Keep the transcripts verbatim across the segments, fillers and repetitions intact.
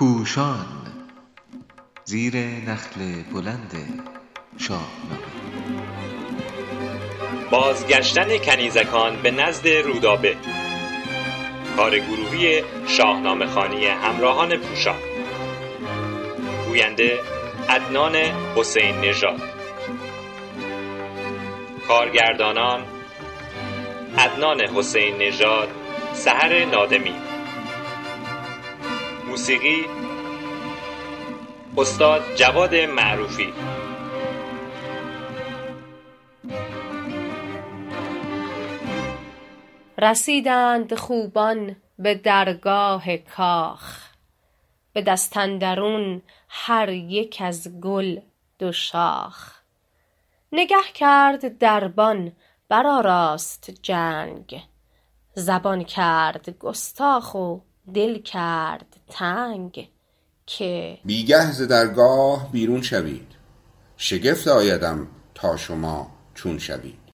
پوشان زیر نخل بلند شاهنامه. بازگشتن کنیزکان به نزد رودابه، کار گروهی شاهنامه خوانی همراهان پوشان. گوینده عدنان حسین نژاد، کارگردانان عدنان حسین نژاد، سحر نادمی، موسیقی استاد جواد معروفی. رسیدند خوبان به درگاه کاخ، به دست اندرون هر یک از گل دو شاخ. نگه کرد دربان برآراست جنگ، زبان کرد گستاخ و دل کرد تنگ. که بیگه ز درگاه بیرون شوید، شگفت آیدم تا شما چون شوید.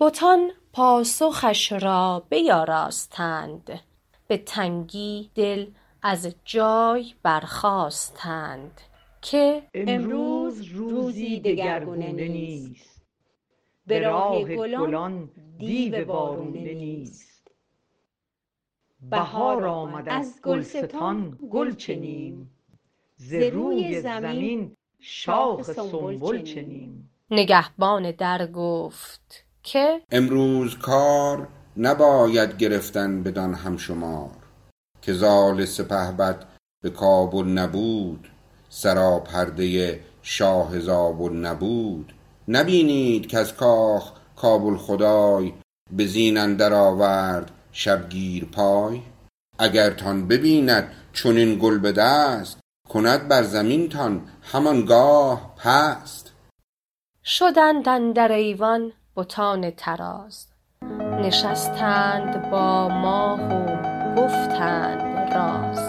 بتان پاسخش را بیاراستند، به تنگی دل از جای برخاستند. که امروز روزی دگرگونه نیست، به راه گلان دیو بارونه نیست. بهار آمد از گلستان گل چنیم، ز روی زمین شاخ سنبل چنیم. نگهبان در گفت که امروز کار نباید گرفتن بدان همشمار، که زال سپهبد به کابل نبود، سراپرده شاه زابل نبود. نبینید که از کاخ کابل خدای، به زین اندر آورد شبگیر پای. اگر تان ببیند چنین گل به دست، کند بر زمین تان همانگاه پست. شدند اندر ایوان بتان تراز، نشستند با ماه و گفتند راز.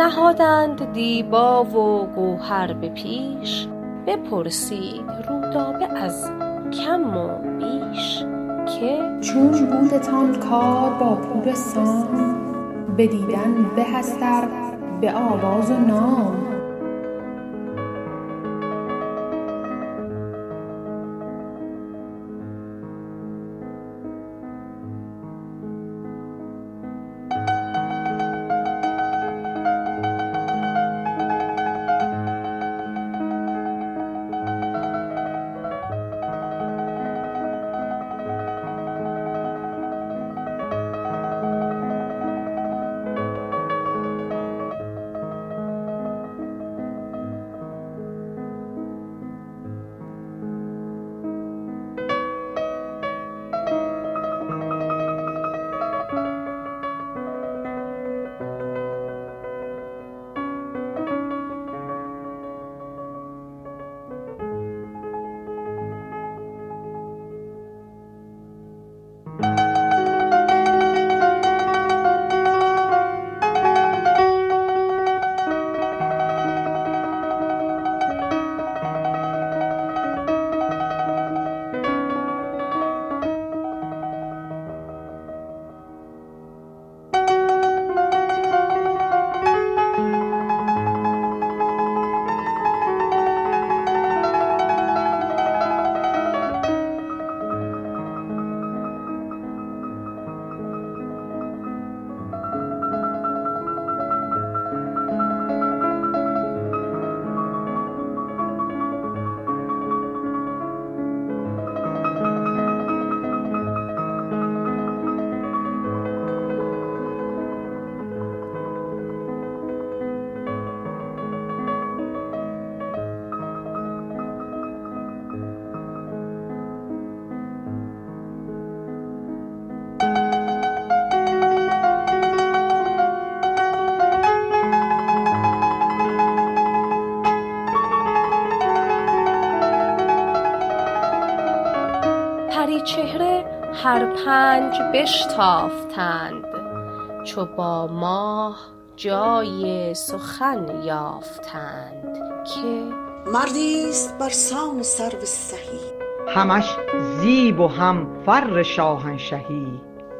نهادند دیبا و گوهر به پیش، بپرسید رودابه از کم و بیش. که چون بودتان کار با پور سام، بدیدن به از در به آواز و نام. چهره هر پنج بشتافتند، چو با ماه جای سخن یافتند. که مردیست برسان سرو سهی، همش زیب و هم فر شاهنشهی.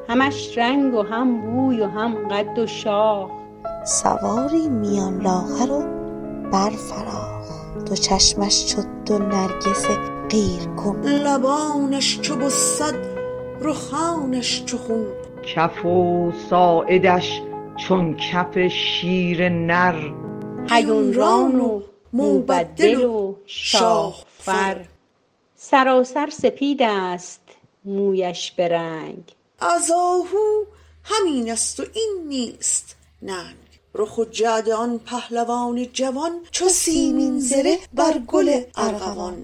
همش رنگ و هم بوی و هم قد و شاخ، سواری میان لاغر و برفراخت و چشمش شد دو نرگس غیر کن، لبانش چو بسد رخانش چو خون، کف و ساعدش چون کف شیر نر، هیونران و موبدل و شاهفر، سراسر سپید است مویش به رنگ، از آهو همین است و این نیست ننگ، رخ و جعد آن پهلوان جوان چو سیمین زره بر گل ارغوان،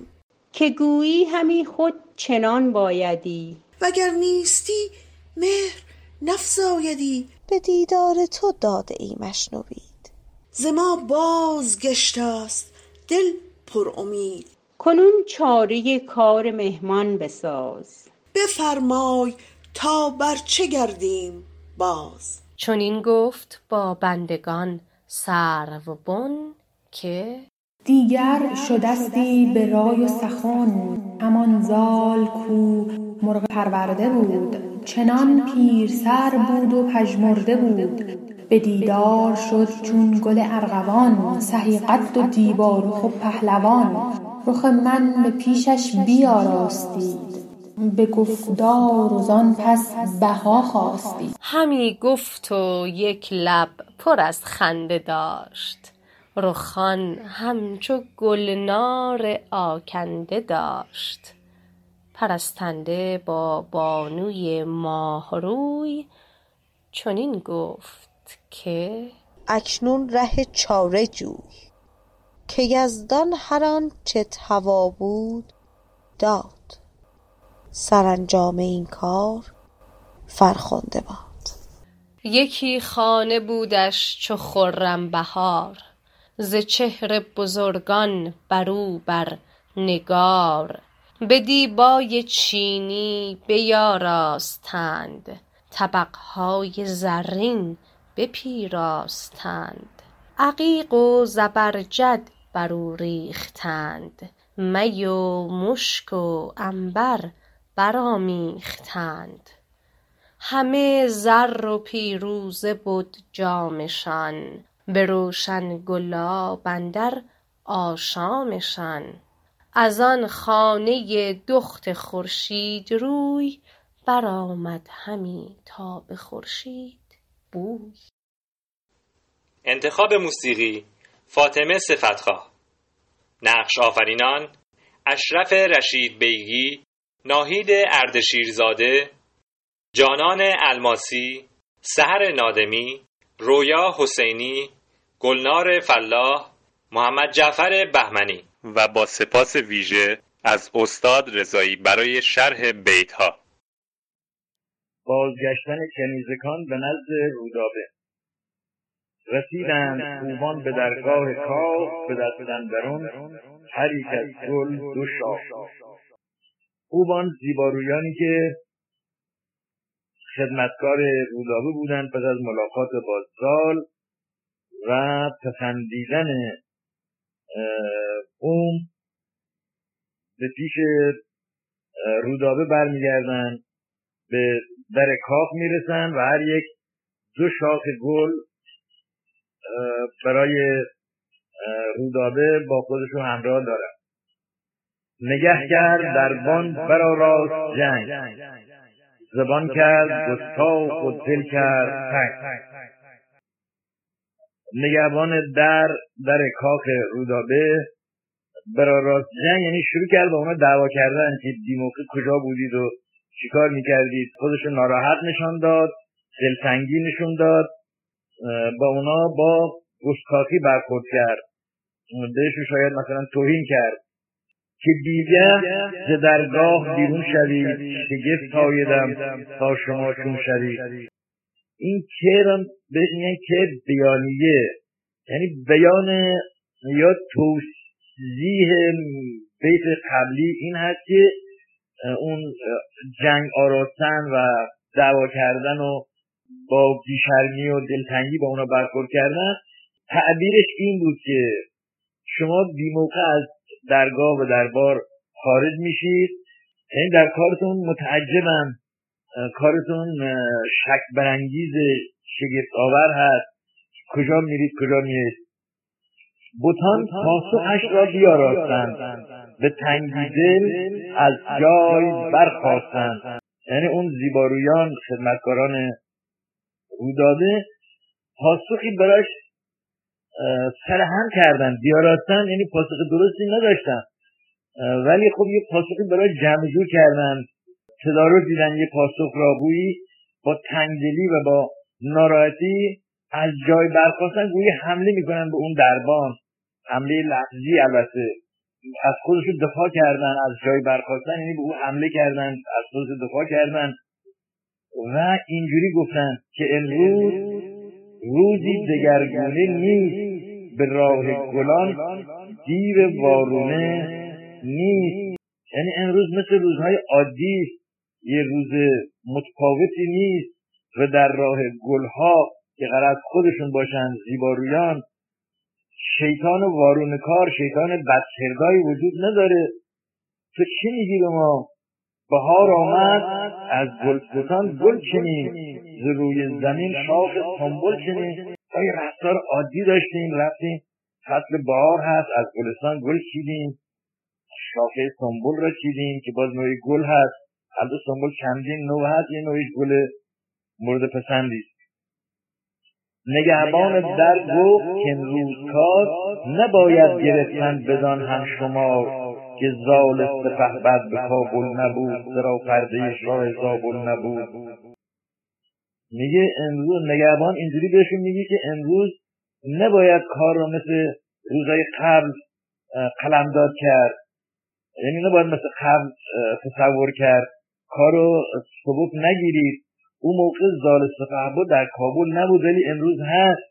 که گویی همی خود چنان بایدی وگر نیستی مهر نفزایدی، به دیدار تو داده ایمش نوید ز ما باز گشتاست دل پر امید، کنون چاره کار مهمان بساز، بفرمای تا بر چه گردیم باز، چون این گفت با بندگان سرو بن که دیگر شدستی به رای و سخن، همان زال کو مرغ پرورده بود، چنان پیرسر بود و پژمرده بود، به دیدار شد چون گل ارغوان، سهی قد و دیبا رخ و پهلوان، رخ من به پیشش بیاراستید، به گفتار و زان پس بها خواستی، همی گفت و یک لب پر از خنده داشت، رخان همچو گلنار آکنده داشت، پرستنده با بانوی ماهروی چنین گفت که اکنون ره چاره جوی، که یزدان هر آنچه هوا بود داد، سرانجام این کار فرخنده باد. یکی خانه بودش چو خرم بهار، ز چهره بزرگان برو بر نگار، به دیبای چینی بیاراستند، طبقهای زرین بپیراستند، عقیق و زبرجد برو ریختند، می و مشک و عنبر برامیختند، همه زر و پیروزه بود جامشان، به روشن گلاب اندر آشامشان، از آن خانه دخت خورشید روی، برآمد همی تا به خورشید بوی. انتخاب موسیقی فاطمه صفتخواه، نقش آفرینان اشرف رشید بیگی، ناهید اردشیرزاده، جانان الماسی، سحر نادمی، رویا حسینی، گلنار فلاح، محمد جعفر بهمنی و با سپاس ویژه از استاد رضایی برای شرح بیتها. بازگشتن کنیزکان به نزد رودابه. رسیدند خوبان به درگاه کاخ، به دست اندرون هر یک از گل دو شاخ. خوبان زیبارویانی که خدمتکار رودابه بودند پس از ملاقات با زال و پسندیدن اون به پیش رودابه برمیگردن، به در کاخ میرسن و هر یک دو شاخ گل برای رودابه با خودشون همراه دارن. نگه کرد دربان برا راست جنگ، زبان کرد گستاخ و دل کرد تنگ. نگهبان در در کاخ رودابه برا راست جنگ یعنی شروع کرد با اونا دعوا کردن که دیموقی کجا بودید و چیکار میکردید، خودشو ناراحت نشان داد، دلتنگی نشون داد، با اونا با گستاخی برخورد کرد، بهشون شاید مثلا توهین کرد که دیگه ز درگاه بیرون شوید، شگفت آیدم تا شما چون شوید. این که را بگن که بیانیه، یعنی بیان یا توضیح بیت قبلی این هست که اون جنگ آراستن و دعوا کردن و با بیشرمی و دلتنگی با اونا برخورد کردن، تعبیرش این بود که شما بی‌موقع از درگاه و دربار خارج میشید، یعنی در کارتون متعجبم، کارتون شک برانگیز شگفت آور هست، کجا میرید کجا میرید؟ بتان پاسخش را بیاراستند، به تنگی دل از جای برخاستند. یعنی اون زیبارویان خدمتکاران روداده پاسخی براش سرهم کردن، بیاراستن، یعنی پاسخ درستی نداشتن، ولی خب یه پاسخی براش جمعجور کردن، تدارک دیدن، یه پاسخ را گویی با تنگدلی و با ناراحتی از جای برخاستن، گویی حمله میکنن به اون دربان، حمله لفظی البته. از خودشون دفاع کردن، از جای برخاستن یعنی به اون حمله کردن، از خودشون دفاع کردن و اینجوری گفتن که امروز روزی دگرگونه نیست، به راه گلان دیو وارونه نیست. یعنی امروز مثل روزهای عادی یه روز متفاوتی نیست و در راه گلها که غرض خودشون باشن زیبارویان، شیطان وارونکار، شیطان بدسردایی وجود نداره. تو چی میگی به ما؟ بهار آمد از گلستان گل چنین، ز روی زمین شاخ سنبل چنین. ما یه رفتار عادی داشتیم، رفتیم فصل بهار هست از گلستان گل چیدیم، شاخه سنبل را چیدیم که باز نوعی گل هست. البته سنبل چندین نوع هست، یه نوعی گل مورد پسندی. نگهبان در گفت که روزکار نباید گرفتن بدان هم شمار، که زال سپه بد به کابل نبود، زرا پرده شاه زابل نبود. میگه امروز نگهبان اینجوری بهشون میگه که امروز نباید کار رو مثل روزهای قبل قلمداد کرد، یعنی نباید مثل قبل تصور کرد، کار رو سبک نگیرید. اون موقع زال سپهبد در کابل نبود ولی امروز هست.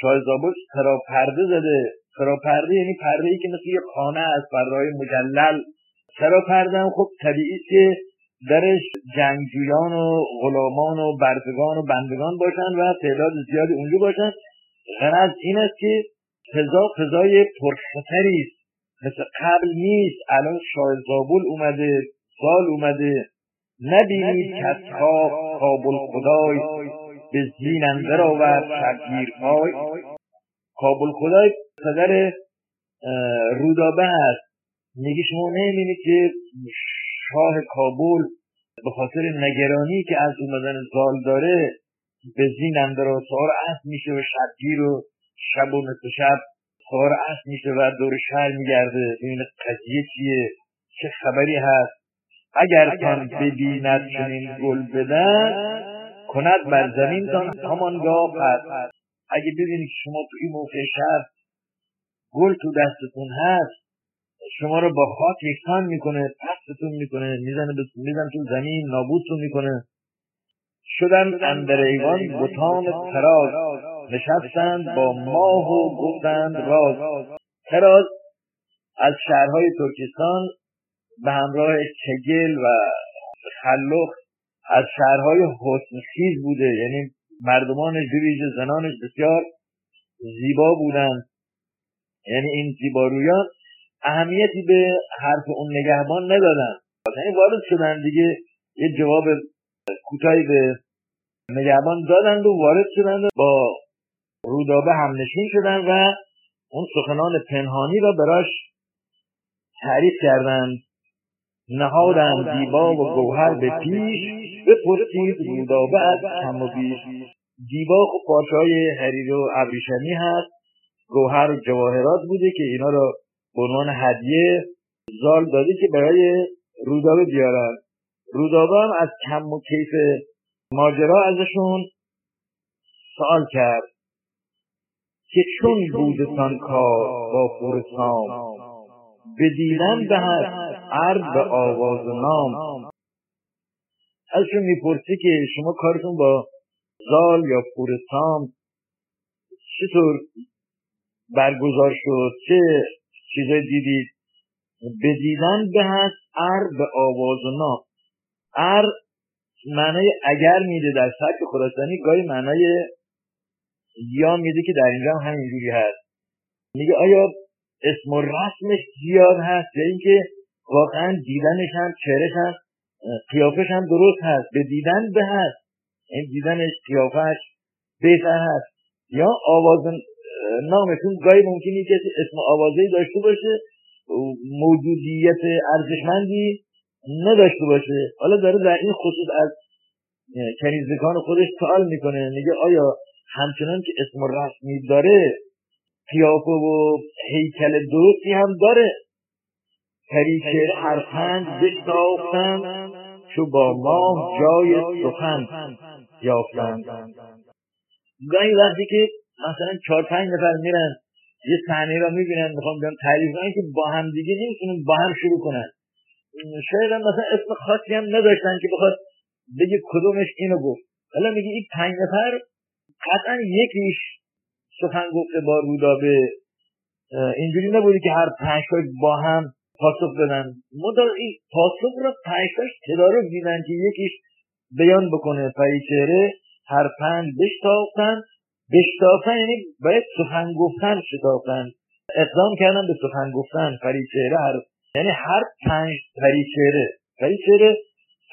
شاه زابل سراپرده زده. سراپرده یعنی پرده‌ای که مثل یه خانه است، پرده‌های مجلل. سراپرده هم خب طبیعیه که درش جنگجویان و غلامان و بردگان و بندگان باشن و تعداد زیادی اونجا باشن. غرض این است که فضا فضای پرخطری است، مثل قبل نیست. الان شاه زابل اومده، زال اومده. نبینید که از خواب کابل خدای، به زین اندر آورد شبگیر پای. کابل خدای پدر رودابه است. میگه شما نمی‌بینید که شاه کابل به خاطر نگرانی که از اومدن زال داره به زین اندر آورد، سهار اسب میشه و شبگیر و شب و نصف شب سهار اسب میشه و دور شهر میگرده ببینه قضیه چیه، چه خبری هست. اگر تان ببیند چنین گل بدن، کند بر زمین تان همانگاه پس. اگه ببینید شما تو این موقع شهر گل تو دستتون هست، شما رو با خاک یکسان میکنه، پستتون میکنه، میزنه میزن تو زمین، نابودتون میکنه. شدند اندر ایوان بتان تراز، نشستند با ماه و گفتند راز. تراز از شهرهای ترکستان به همراه چگل و خلخ از شهرهای حسنخیز بوده، یعنی مردمان جویژه زنانش بسیار زیبا بودند. یعنی این زیبارویان اهمیتی به حرف اون نگهبان ندادن، یعنی وارد شدن دیگه، یه جواب کوتاهی به نگهبان دادند و وارد شدند، با رودابه همنشین شدند و اون سخنان پنهانی را براش تعریف کردند. نهادن دیبا و گوهر به پیش، به پرسید رودابه از کم و بیش. دیبا خب پارچه‌های حریر و ابریشمی هست، گوهر و جواهرات بوده که اینا را به عنوان هدیه زال داده که برای رودابه بیارن. رودابه هم از کم و کیف ماجرا ازشون سوال کرد که چون بودتان کار با خورسام، بدیدن به هر عرض آواز نام. ازشون میپرسی که شما کارتون با زال یا خورسام چطور برگزار شد، چه چیزای دیدید؟ بدیدن به هست عرض آواز نام. عرض معنای اگر میده در سبک خراسانی، گاهی معنای یا میده که در اینجا هم همینجوری هست. میگه آیا اسم و رسمش زیاد هست یا اینکه واقعا دیدنش هم، چهرش هم، قیافش هم درست هست؟ به دیدن به هست، این دیدنش، قیافش بهتر هست یا آواز نامتون گاهی ممکنی که اسم آوازهی داشته باشه موجودیت ارزشمندی نداشته باشه. حالا داره در این خصوص از کنیزکان خودش سوال میکنه، میگه آیا همچنان که اسم رسمی داره قیافه و هیکل درستی هم داره؟ طریق ترپند بشتافتند چو با ماه جای سخن یافتند. گاهی وقتی که مثلا چهار پنج نفر میرن یه صحنه را میبینن میخوام بیان تعریف کنن که با هم دیگه نمیتونن با هم شروع کنن، شاید هم مثلا اسم خاصی هم نداشتن که بخواد بگه کدومش اینو گفت. حالا میگه این پنج نفر قطعا یکیش سخن گفته با رودابه، اینجوری نبودی که هر پنج تا با هم پاسخ بدن. ما در این پاسخ را پنج تاش تدارک دیدن که یکیش بیان بکنه. فریچهره هر پنج بشتافتن، بشتافتن یعنی باید سخن گفتن، شتافتن اقدام کردن به سخن گفتن. فریچهره هر یعنی هر پنج فریچهره، فریچهره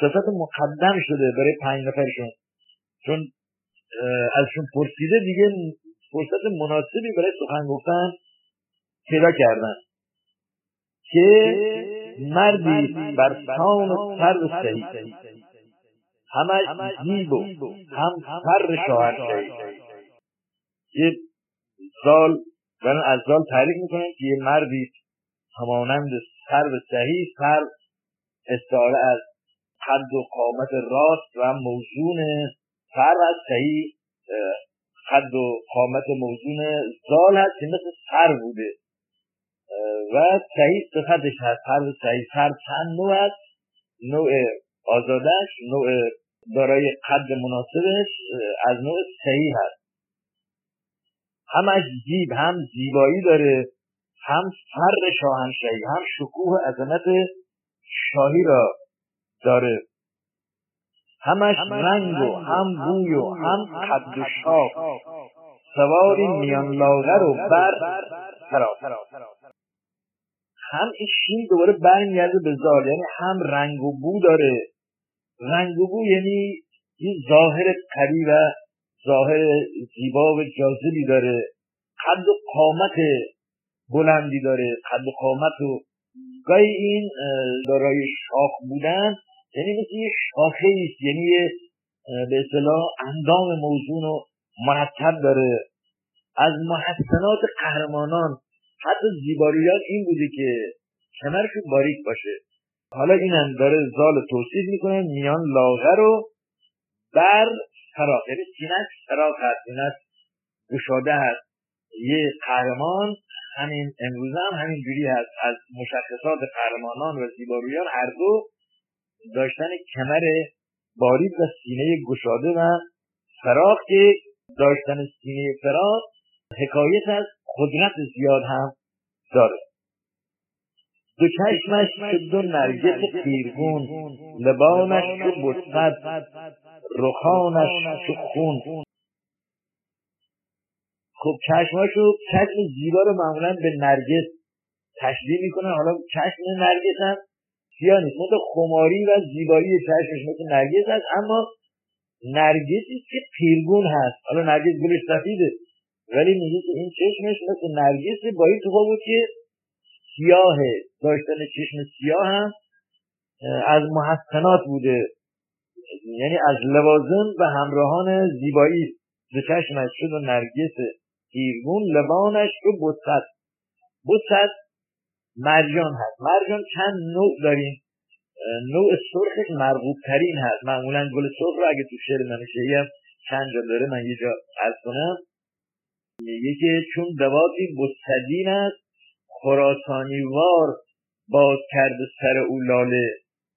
صفت مقدم شده برای پنج نفرشون چون ازشون پرسیده دیگه فرصت مناسبی برای سخن گفتن پیدا کردن. که مردی بر سان سر سهی همه دیب و هم سر شاهر شهی. یه زال برن از زال تعریف میکنن که یه مردی همانند سر سهی، سر استعاره از قد و قامت راست و موزون، سر از سهی قد و قامت موزون زال هست که مثل سر بوده و صحیح صفتش هست. هر صحیح هر چند نوع هست، نوع آزادش، نوع دارای قد مناسبش از نوع صحیح هست. همش زیب، هم زیبایی داره، هم فر شاهنشاهی، هم شکوه عظمت شاهی را داره. همش رنگ و هم بوی و هم قد و شاخ، سواری میان لاغر و بر سرا. هم این شین دوباره برمیگرده به زال، یعنی هم رنگ و بو داره. رنگ و بو یعنی یه ظاهر قوی و ظاهر زیبا و جاذبی داره. قد و قامت بلندی داره، قد و قامت و گاهی این دارای شاخ بودن یعنی مثل یه شاخه ایست، یعنی یه به اصطلاح اندام موزون و مرتب داره. از محسنات قهرمانان حتی زیباریات این بوده که کمرشون باریک باشه. حالا اینم داره زال توصیف میکنه، میان لاغر و بر فراخ یعنی سینش فراخ هست، سینش گشاده هست. یه قهرمان همین امروزه هم همین جوری هست. از مشخصات قهرمانان و زیبارویان هر دو داشتن کمر باریک و سینه گشاده و فراخ، که داشتن سینه فراخ حکایت از قدرت زیاد هم داره. دو چشمش شد دو نرگس پیرگون، لبانش شد بطفت، رخانش شد خون. خب چشماشو چشم زیبا رو معمولا به نرگس تشبیه میکنن. حالا چشم نرگس هم سیاه نیست، مثل خماری و زیبایی چشمش مثل نرگس هست، اما نرگسی که پیرگون هست. حالا نرگس گلش سفیده ولی میگه که این چشمش مثل نرگس با این تفاوت که سیاهه. داشتن چشم سیاه هم از محسنات بوده، یعنی از لوازم و همراهان زیبایی. به چشمش شد و نرگس پیرگون، لبانش رو بطفت. بطفت مرجان هست. مرجان چند نوع داریم، نوع سرخش مرغوب ترین هست. معمولا گل سرخ رو اگه تو شعر من شعریم چند جا داره من یه جا عرض کنم، میگه که چون دوادی بستدین است، خراسانی وار باز کرده سر او لاله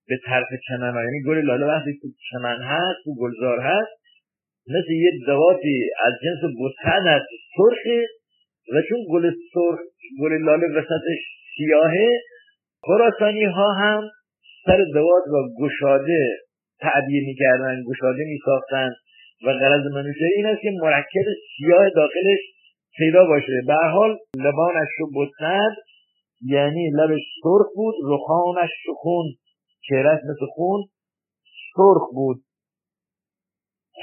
به طرف چمن. یعنی گل لاله وقتی تو چمن هست تو گلزار هست مثل یه دوادی از جنس بستد هست، سرخه و چون گل سرخ گل لاله وسطش سیاهه، خراسانی ها هم سر دواد و گشاده تعبیه میکردن، گشاده میساختن و غرض منوشه این است که مرکب سیاه داخلش پیدا باشه. به هر حال لبانش رو بستند یعنی لبش سرخ بود، رخانش رو خون، چهرهش مثل خون سرخ بود.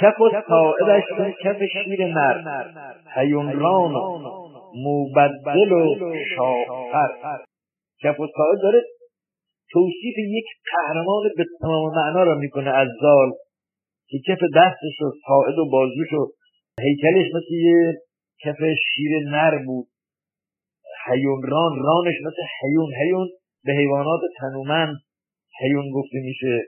کف و قائدش اون کف شیر مرد، هیونران و مبدل و شاخر. کف و قائد داره توصیف یک قهرمان به تمام معنا را میکنه از زال که کف دستش و قائد و بازوش و هیکلش مثل یه کف شیر نر بود. هیون ران، رانش مثل هیون، هیون به حیوانات تنومند هیون گفته میشه.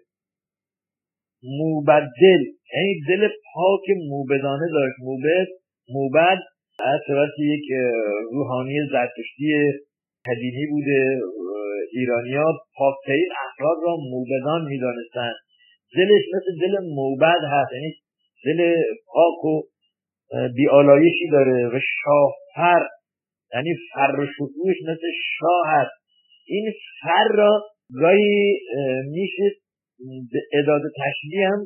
موبدل یعنی دل پاک موبدانه داشت. موبد موبد از طرف یک روحانی زرتشتی قدیمی بوده. ایرانی‌ها پاکترین افراد را موبدان میدانستند. دلش مثل دل موبد هست، یعنی دل پاک و بیالایشی داره. و شاهفر یعنی فر و شکوش مثل شاه هست. این فر را گاهی میشه به اداد تشبیه هم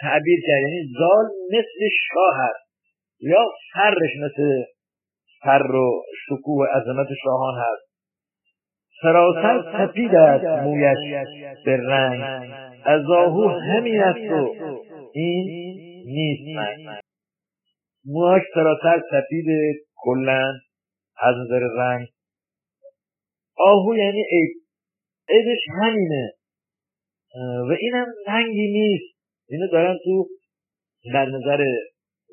تعبیر کرد، یعنی زال مثل شاه هست یا فرش مثل فر و شکوه و عظمت شاهان هست. سراسر سپید است مویش به رنگ، از آهو همین است و این نیست. موهاش سراسر سپید کلن از نظر رنگ. آهو یعنی عیب، عیبش همینه و اینم رنگی نیست. اینو دارن تو در نظر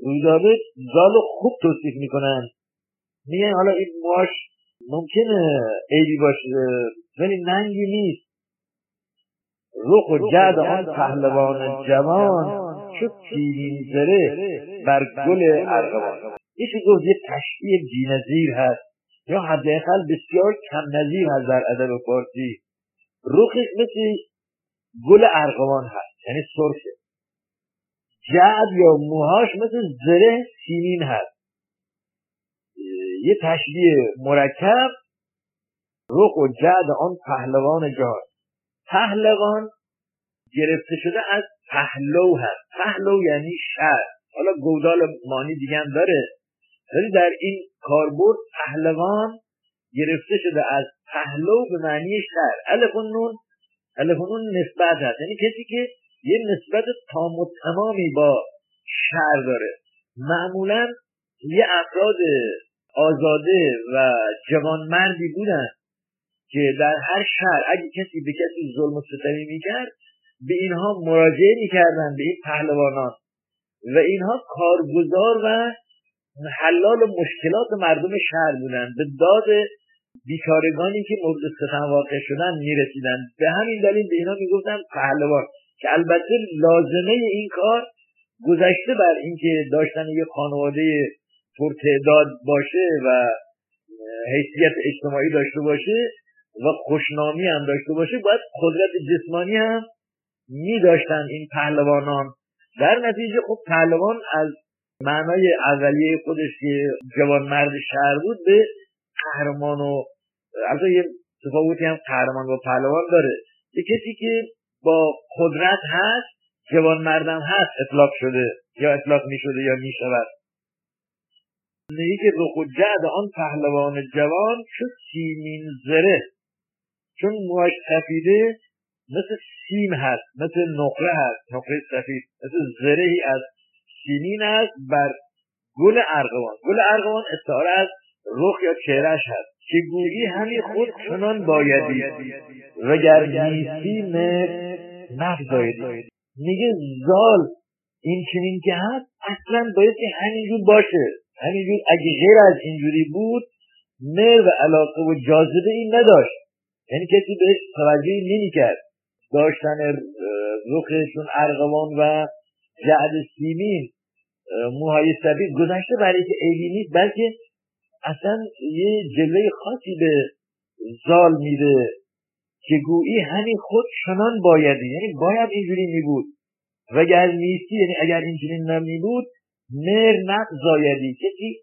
رویداده زالو خوب توصیف میکنن، میگن حالا این موهاش ممکنه عیبی باشه ولی رنگی نیست. رخ و جعد آن پهلوان جوان، چو پیلین زره بر گل ارغوان. یکی گفت یه تشبیه بی‌نظیر هست یا حداقل بسیار کم نظیر هست در ادب فارسی. رخش مثل گل ارغوان هست، یعنی سرخه. جعد یا موهاش مثل زره سیمین هست. یه تشبیه مرکب. رخ و جعد آن پهلوان جهان. پهلوان گرفته شده از پهلو هست. پهلو یعنی شر. حالا گودال معنی دیگه هم داره، ولی در این کاربرد پهلوان گرفته شده از پهلو به معنی شر. الف و نون، الف و نون نسبت هست، یعنی کسی که یه نسبت تام و تمامی با شر داره. معمولا یه افراد آزاده و جوانمردی بودن که در هر شهر اگه کسی به کسی ظلم و ستمی میکرد به اینها مراجعه میکردن، به این پهلوانان، و اینها کارگزار و حلال مشکلات مردم شهر بودن. به داد بیچارگانی که مورد ستم واقع شدن میرسیدن. به همین دلیل به اینها میگفتن پهلوان، که البته لازمه این کار گذشته بر اینکه داشتن یه خانواده پرتعداد باشه و حیثیت اجتماعی داشته باشه و خوشنامی هم داشته باشه، باید قدرت جسمانی هم می داشتن این پهلوانان. در نتیجه خب پهلوان از معنای اولیه خودش که جوان مرد شهر بود به قهرمان، و البته یه تفاوتی هم قهرمان و پهلوان داره. یه کسی که با قدرت هست، جوان مردم هست، اطلاق شده یا اطلاق می شده یا می شود. نیکه رخ و جعد آن پهلوان جوان، چون سیمین زره، چون موهاش سفیده مثل سیم هست، مثل نقره هست، نقره سفید، مثل زرهی از سیمین هست بر گل ارغوان. گل ارغوان استعاره از رخ یا چهرهش هست که گویی همین خود چنان بایدی وگر نیستی نفزایدی. میگه زال این چنین که هست اصلا باید که همینجور باشه، همینجور. اگه غیر از اینجوری بود میل و علاقه و جاذبه این نداشت، یعنی کسی بهش توجهی نمی‌کرد. داشتن رخشون ارغوان و جعد سیمین، موهای سفید، گذشته برای که عیبی نیست بلکه اصلا یه جلوه خاصی به زال میده که گویی همین خود چنان بایدی، یعنی باید اینجوری میبود. وگر نیستی یعنی اگر اینجوری نمیبود مر نق زایدی، کسی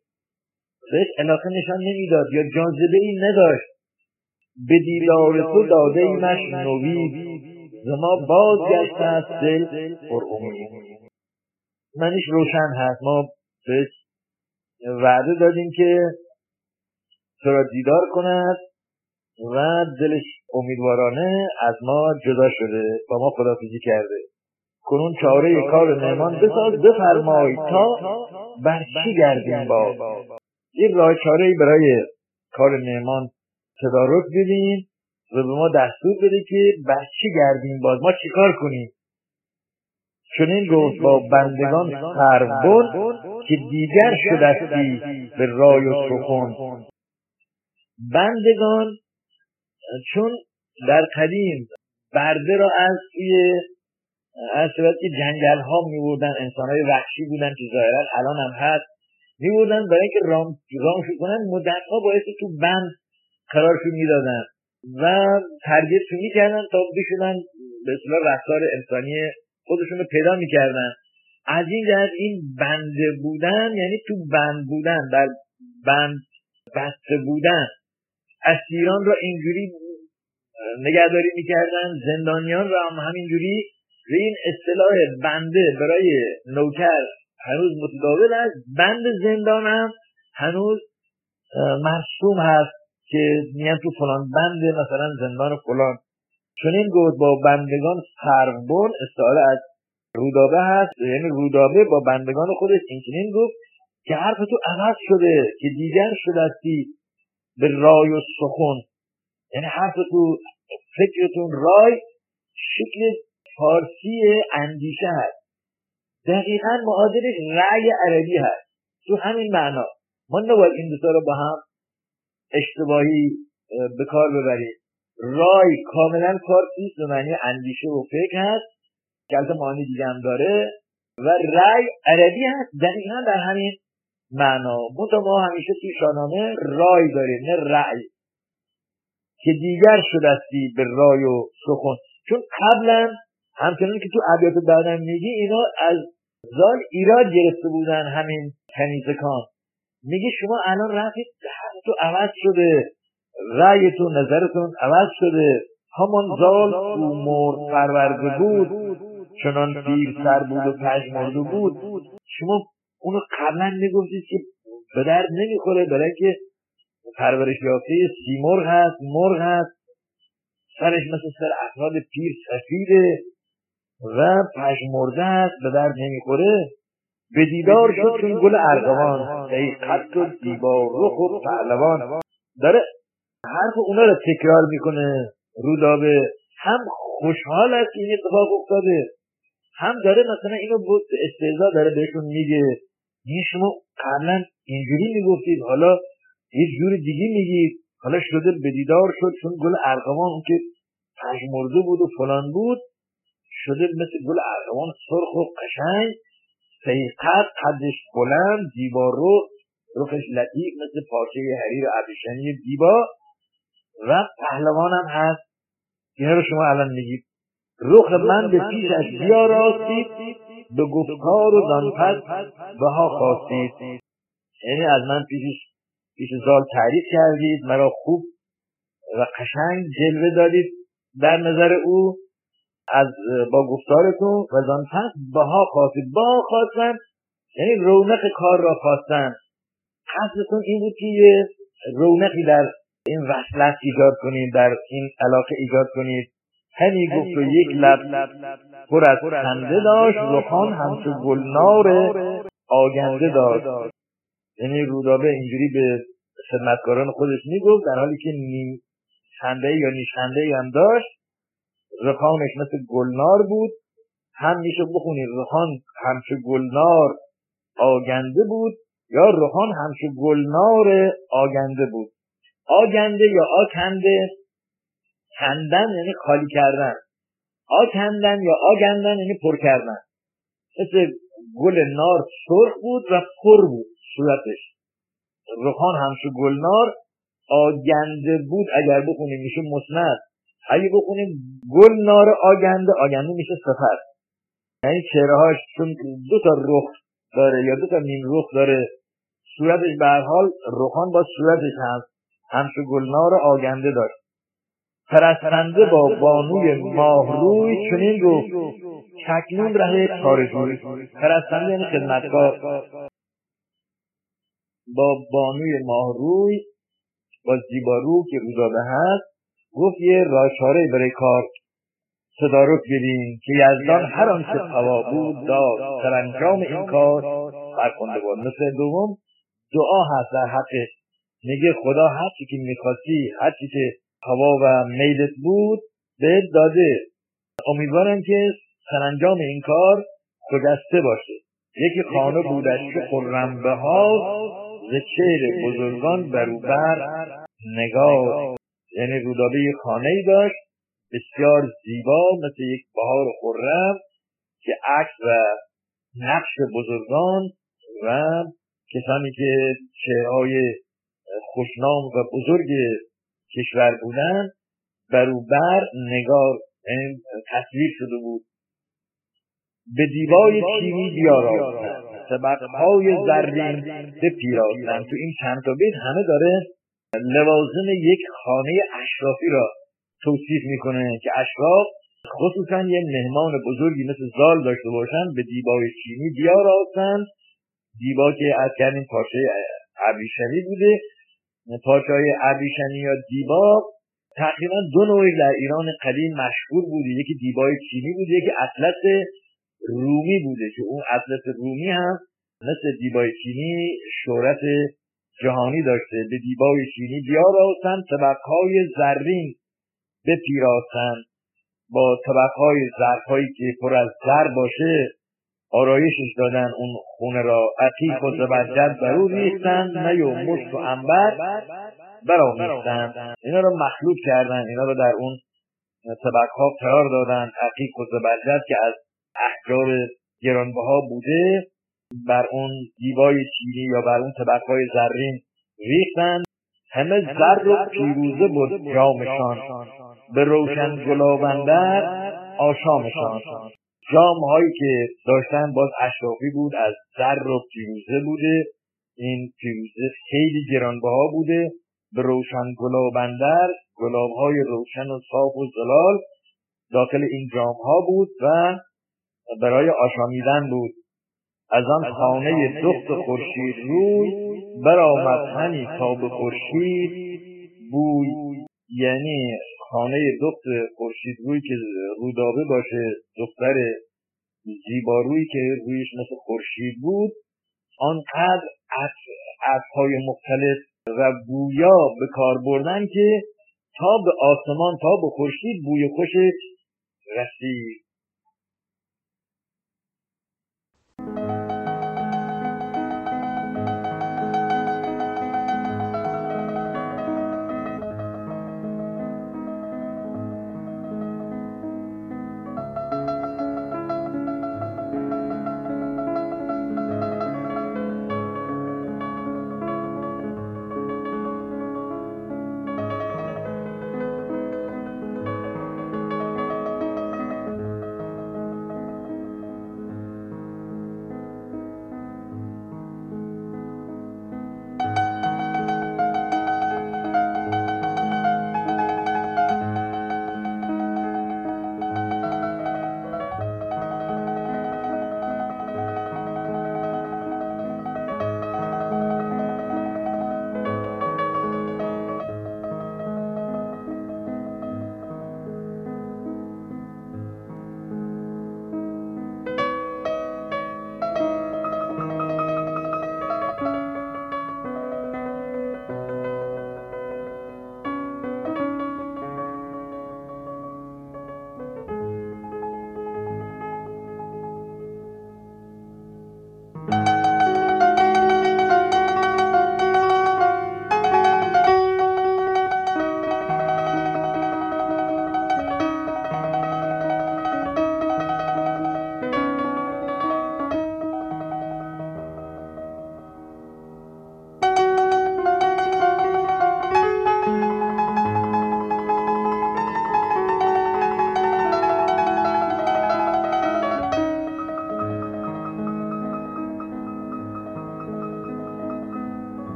بهش علاقه نشان نمیداد یا جاذبه این نداشت. به دیدار تو داده ایمش نوید، زما باز گشته از دل پر امید. منش روشن هست. ما بهش وعده دادیم که تو را دیدار کند و دلش امیدوارانه از ما جدا شده، با ما خداحافظی کرده. کنون چاره کار نعمان بساز، بفرمای تا برچی گردیم با این راه. چاره‌ای برای کار نعمان تدارک بدین و به ما دستور بده که برچی گردیم باز، ما چیکار کنیم؟ چنین گفت با بندگان خربون که دیگر شدستی به رای و سخن. بندگان چون در قدیم برده را از توی از توی جنگل ها می بردن، انسان های وحشی بودن که ظاهرا الان هم هست، می بردن برای اینکه رام رامشون کنن، مدت ها باعث تو بند قرارشون می دادن و تربیتشون می کردن تا بشونن به اصطلاح رفتار انسانی خودشون رو پیدا می کردن. از این جهت این بنده بودن یعنی تو بند بودن، در بند بسته بودن، اسیران را اینجوری نگهداری میکردن، زندانیان را هم همینجوری. و این اصطلاح بنده برای نوکر هنوز متداول است، بند زندان هم هنوز مرسوم هست که میان تو فلان بند مثلا زندان فلان. چنین گفت با بندگان سربون، استعاره از رودابه هست، یعنی رودابه با بندگان خودش اینچنین گفت که حرف تو عوض شده که دیگر شدستی به رای و سخن، یعنی حرف تو فکرتون رای شکل فارسی اندیشه هست، دقیقا معادلش رای عربی هست. تو همین معنا ما نباید این دوتا رو با هم اشتباهی به کار ببریم. رای کاملا فارسی به معنی اندیشه و فکر هست که البته معانی دیگه هم داره، و رای عربی هست دقیقا در همین معنا. ما همیشه توی شاهنامه رای داریم نه رای. که دیگر شدستی به رای و سخن، چون قبلا همچنان که تو ابیات بعدم میگی اینا از زال ایراد گرفته بودن همین کنیزکان. میگه شما الان رفتید تو عوض شده، رایتون نظرتون عوض شده. همان زال او مرد پرورده بود، چنان پیر سر بود و پژمرده بود. شما اونو قبلا میگفتید که به درد نمیخوره، برای که پرورش یافته سیمرغ هست، مرغ هست، سرش مثل سر افراد پیر سفیده و پژمرده هست، به درد نمیخوره. به دیدار شد چون گل ارغوان، ای قد و دیبا رخ و پهلوان. داره حرف اونا رو تکرار میکنه رودابه، هم خوشحال است این اتفاق افتاده، هم داره مثلا اینو بود استهزا داره بهشون میگه، این شما قبلا اینجوری میگفتید حالا یه جور دیگه میگید، حالا شده به دیدار شد چون گل ارغوان، اون که پژمرده بود و فلان بود شده مثل گل ارغوان سرخ و قشنگ، سیقت قدش بلند، دیبا رو رخش لطیف مثل پارچه حریر ابریشمی دیبا، و پهلوان هم هست. اینه رو شما الان میگید. رخ من به پیشش بیا راستید، به گفتار و دانپت بها خواستید. یعنی از من پیشش پیش زال تعریف کردید، مرا خوب و قشنگ جلوه دادید در نظر او از با گفتارتون، و زان پس بها خواستید. بها خواستن یعنی رونق کار را خواستن. قصدتون این بود که رونقی در این وصلت ایجاد کنید، در این علاقه ایجاد کنید. همی گفت و یک لب پر از خنده داشت، رخان همچو گلنار آگنده داشت. یعنی رودابه اینجوری به خدمتکاران خودش میگفت، در حالی که نیم خنده یا نیش خنده هم داشت. رخانش مثل گلنار بود، هم میشه بخونید رخان همچو گلنار آگنده بود، یا رخان همچو گلنار آگنده بود. آگنده یا آکنده، کندن یعنی خالی کردن، آکندن یا آگندن یعنی پر کردن. مثل گل نار سرخ بود و پر بود صورتش. رخان همچو گلنار آگنده بود، اگر بخونیم میشه مسند، اگه بخونیم گلنار آگنده، آگنده میشه صفت. یعنی چهره هاش چون دو تا رخ داره یا دو تا نیم رخ داره، صورتش به هر حال رخان با صورتش هست، همچو گلنار آگنده داشت. پرستنده با بانوی ماه روی، چنین گفت چکنون ره کارجوی. پرستنده یعنی خدمتکار. با بانوی ماه روی با زیبارو که رودابه هست گفت یه راه چاره‌ای برای کار. تدارک بدیم که یزدان هر آنچه قوا بود داد در انجام این کار برکنده بود. مثل دوم دعا هست در حق میگه خدا هر چی که میخواستی، هر چی که قوا و میلت بود بهت داده، امیدوارم که سرانجام این کار خجسته باشه. یکی خانه بودش که خرمبه ها ز چهر بزرگان بروبر نگاه، یعنی رودابه خانه ای داشت بسیار زیبا مثل یک بهار خرم که عکس و نقش بزرگان و کسانی که چهرهای خوشنام و بزرگ کشور بودن بروبر نگار تصویر شده بود. به دیبای چینی بیاراستند سبقهای زرین به پیراستند. تو این چند تا بیت همه داره لوازم یک خانه اشرافی را توصیف میکنه که اشراف خصوصا یه مهمان بزرگی مثل زال داشته باشند. به دیبای چینی بیاراستند، دیبا که از کردیم پارچه ابریشمی بوده. پارچه های ابریشمی یا دیبا تقریبا دو نوعی در ایران قدیم مشهور بوده، یکی دیبای چینی بوده، یکی اطلس رومی بوده که اون اطلس رومی هم مثل دیبای چینی شهرت جهانی داشته. به دیبای چینی بیاراستند طبقهای زرین بپیراستند، با طبقهای ظرفهایی که پر از زر باشه آرایشش دادن اون خونه را. عتیق و زبرجد برو ریختند، نی و مشک و عنبر برآمیختند، اینا رو مخلوط کردن، اینا رو در اون طبقها قرار دادن. عتیق و زبرجد که از احجار گرانبها بوده بر اون دیبای چینی یا بر اون طبقهای زرین ریختند. همه زر و پیروزه بود جامشان، به روشن گلابندر آشامشان. جام هایی که داشتن باز اشرافی بود، از زر و پیروزه بوده، این پیروزه خیلی گرانبها بوده. به روشن گلابندر، گلاب های روشن و صاف و زلال داخل این جام ها بود و برای آشامیدن بود. از آن خانه دخت خورشید روی برآمد همی تا به خورشید بوی، یعنی خانه دخت خورشید روی که رودابه باشه، دختر زیبارویی که رویش مثل خورشید بود، آنقدر عطرهای مختلف و بویا به کار بردن که تا به آسمان تا به خورشید بوی خوش رسید.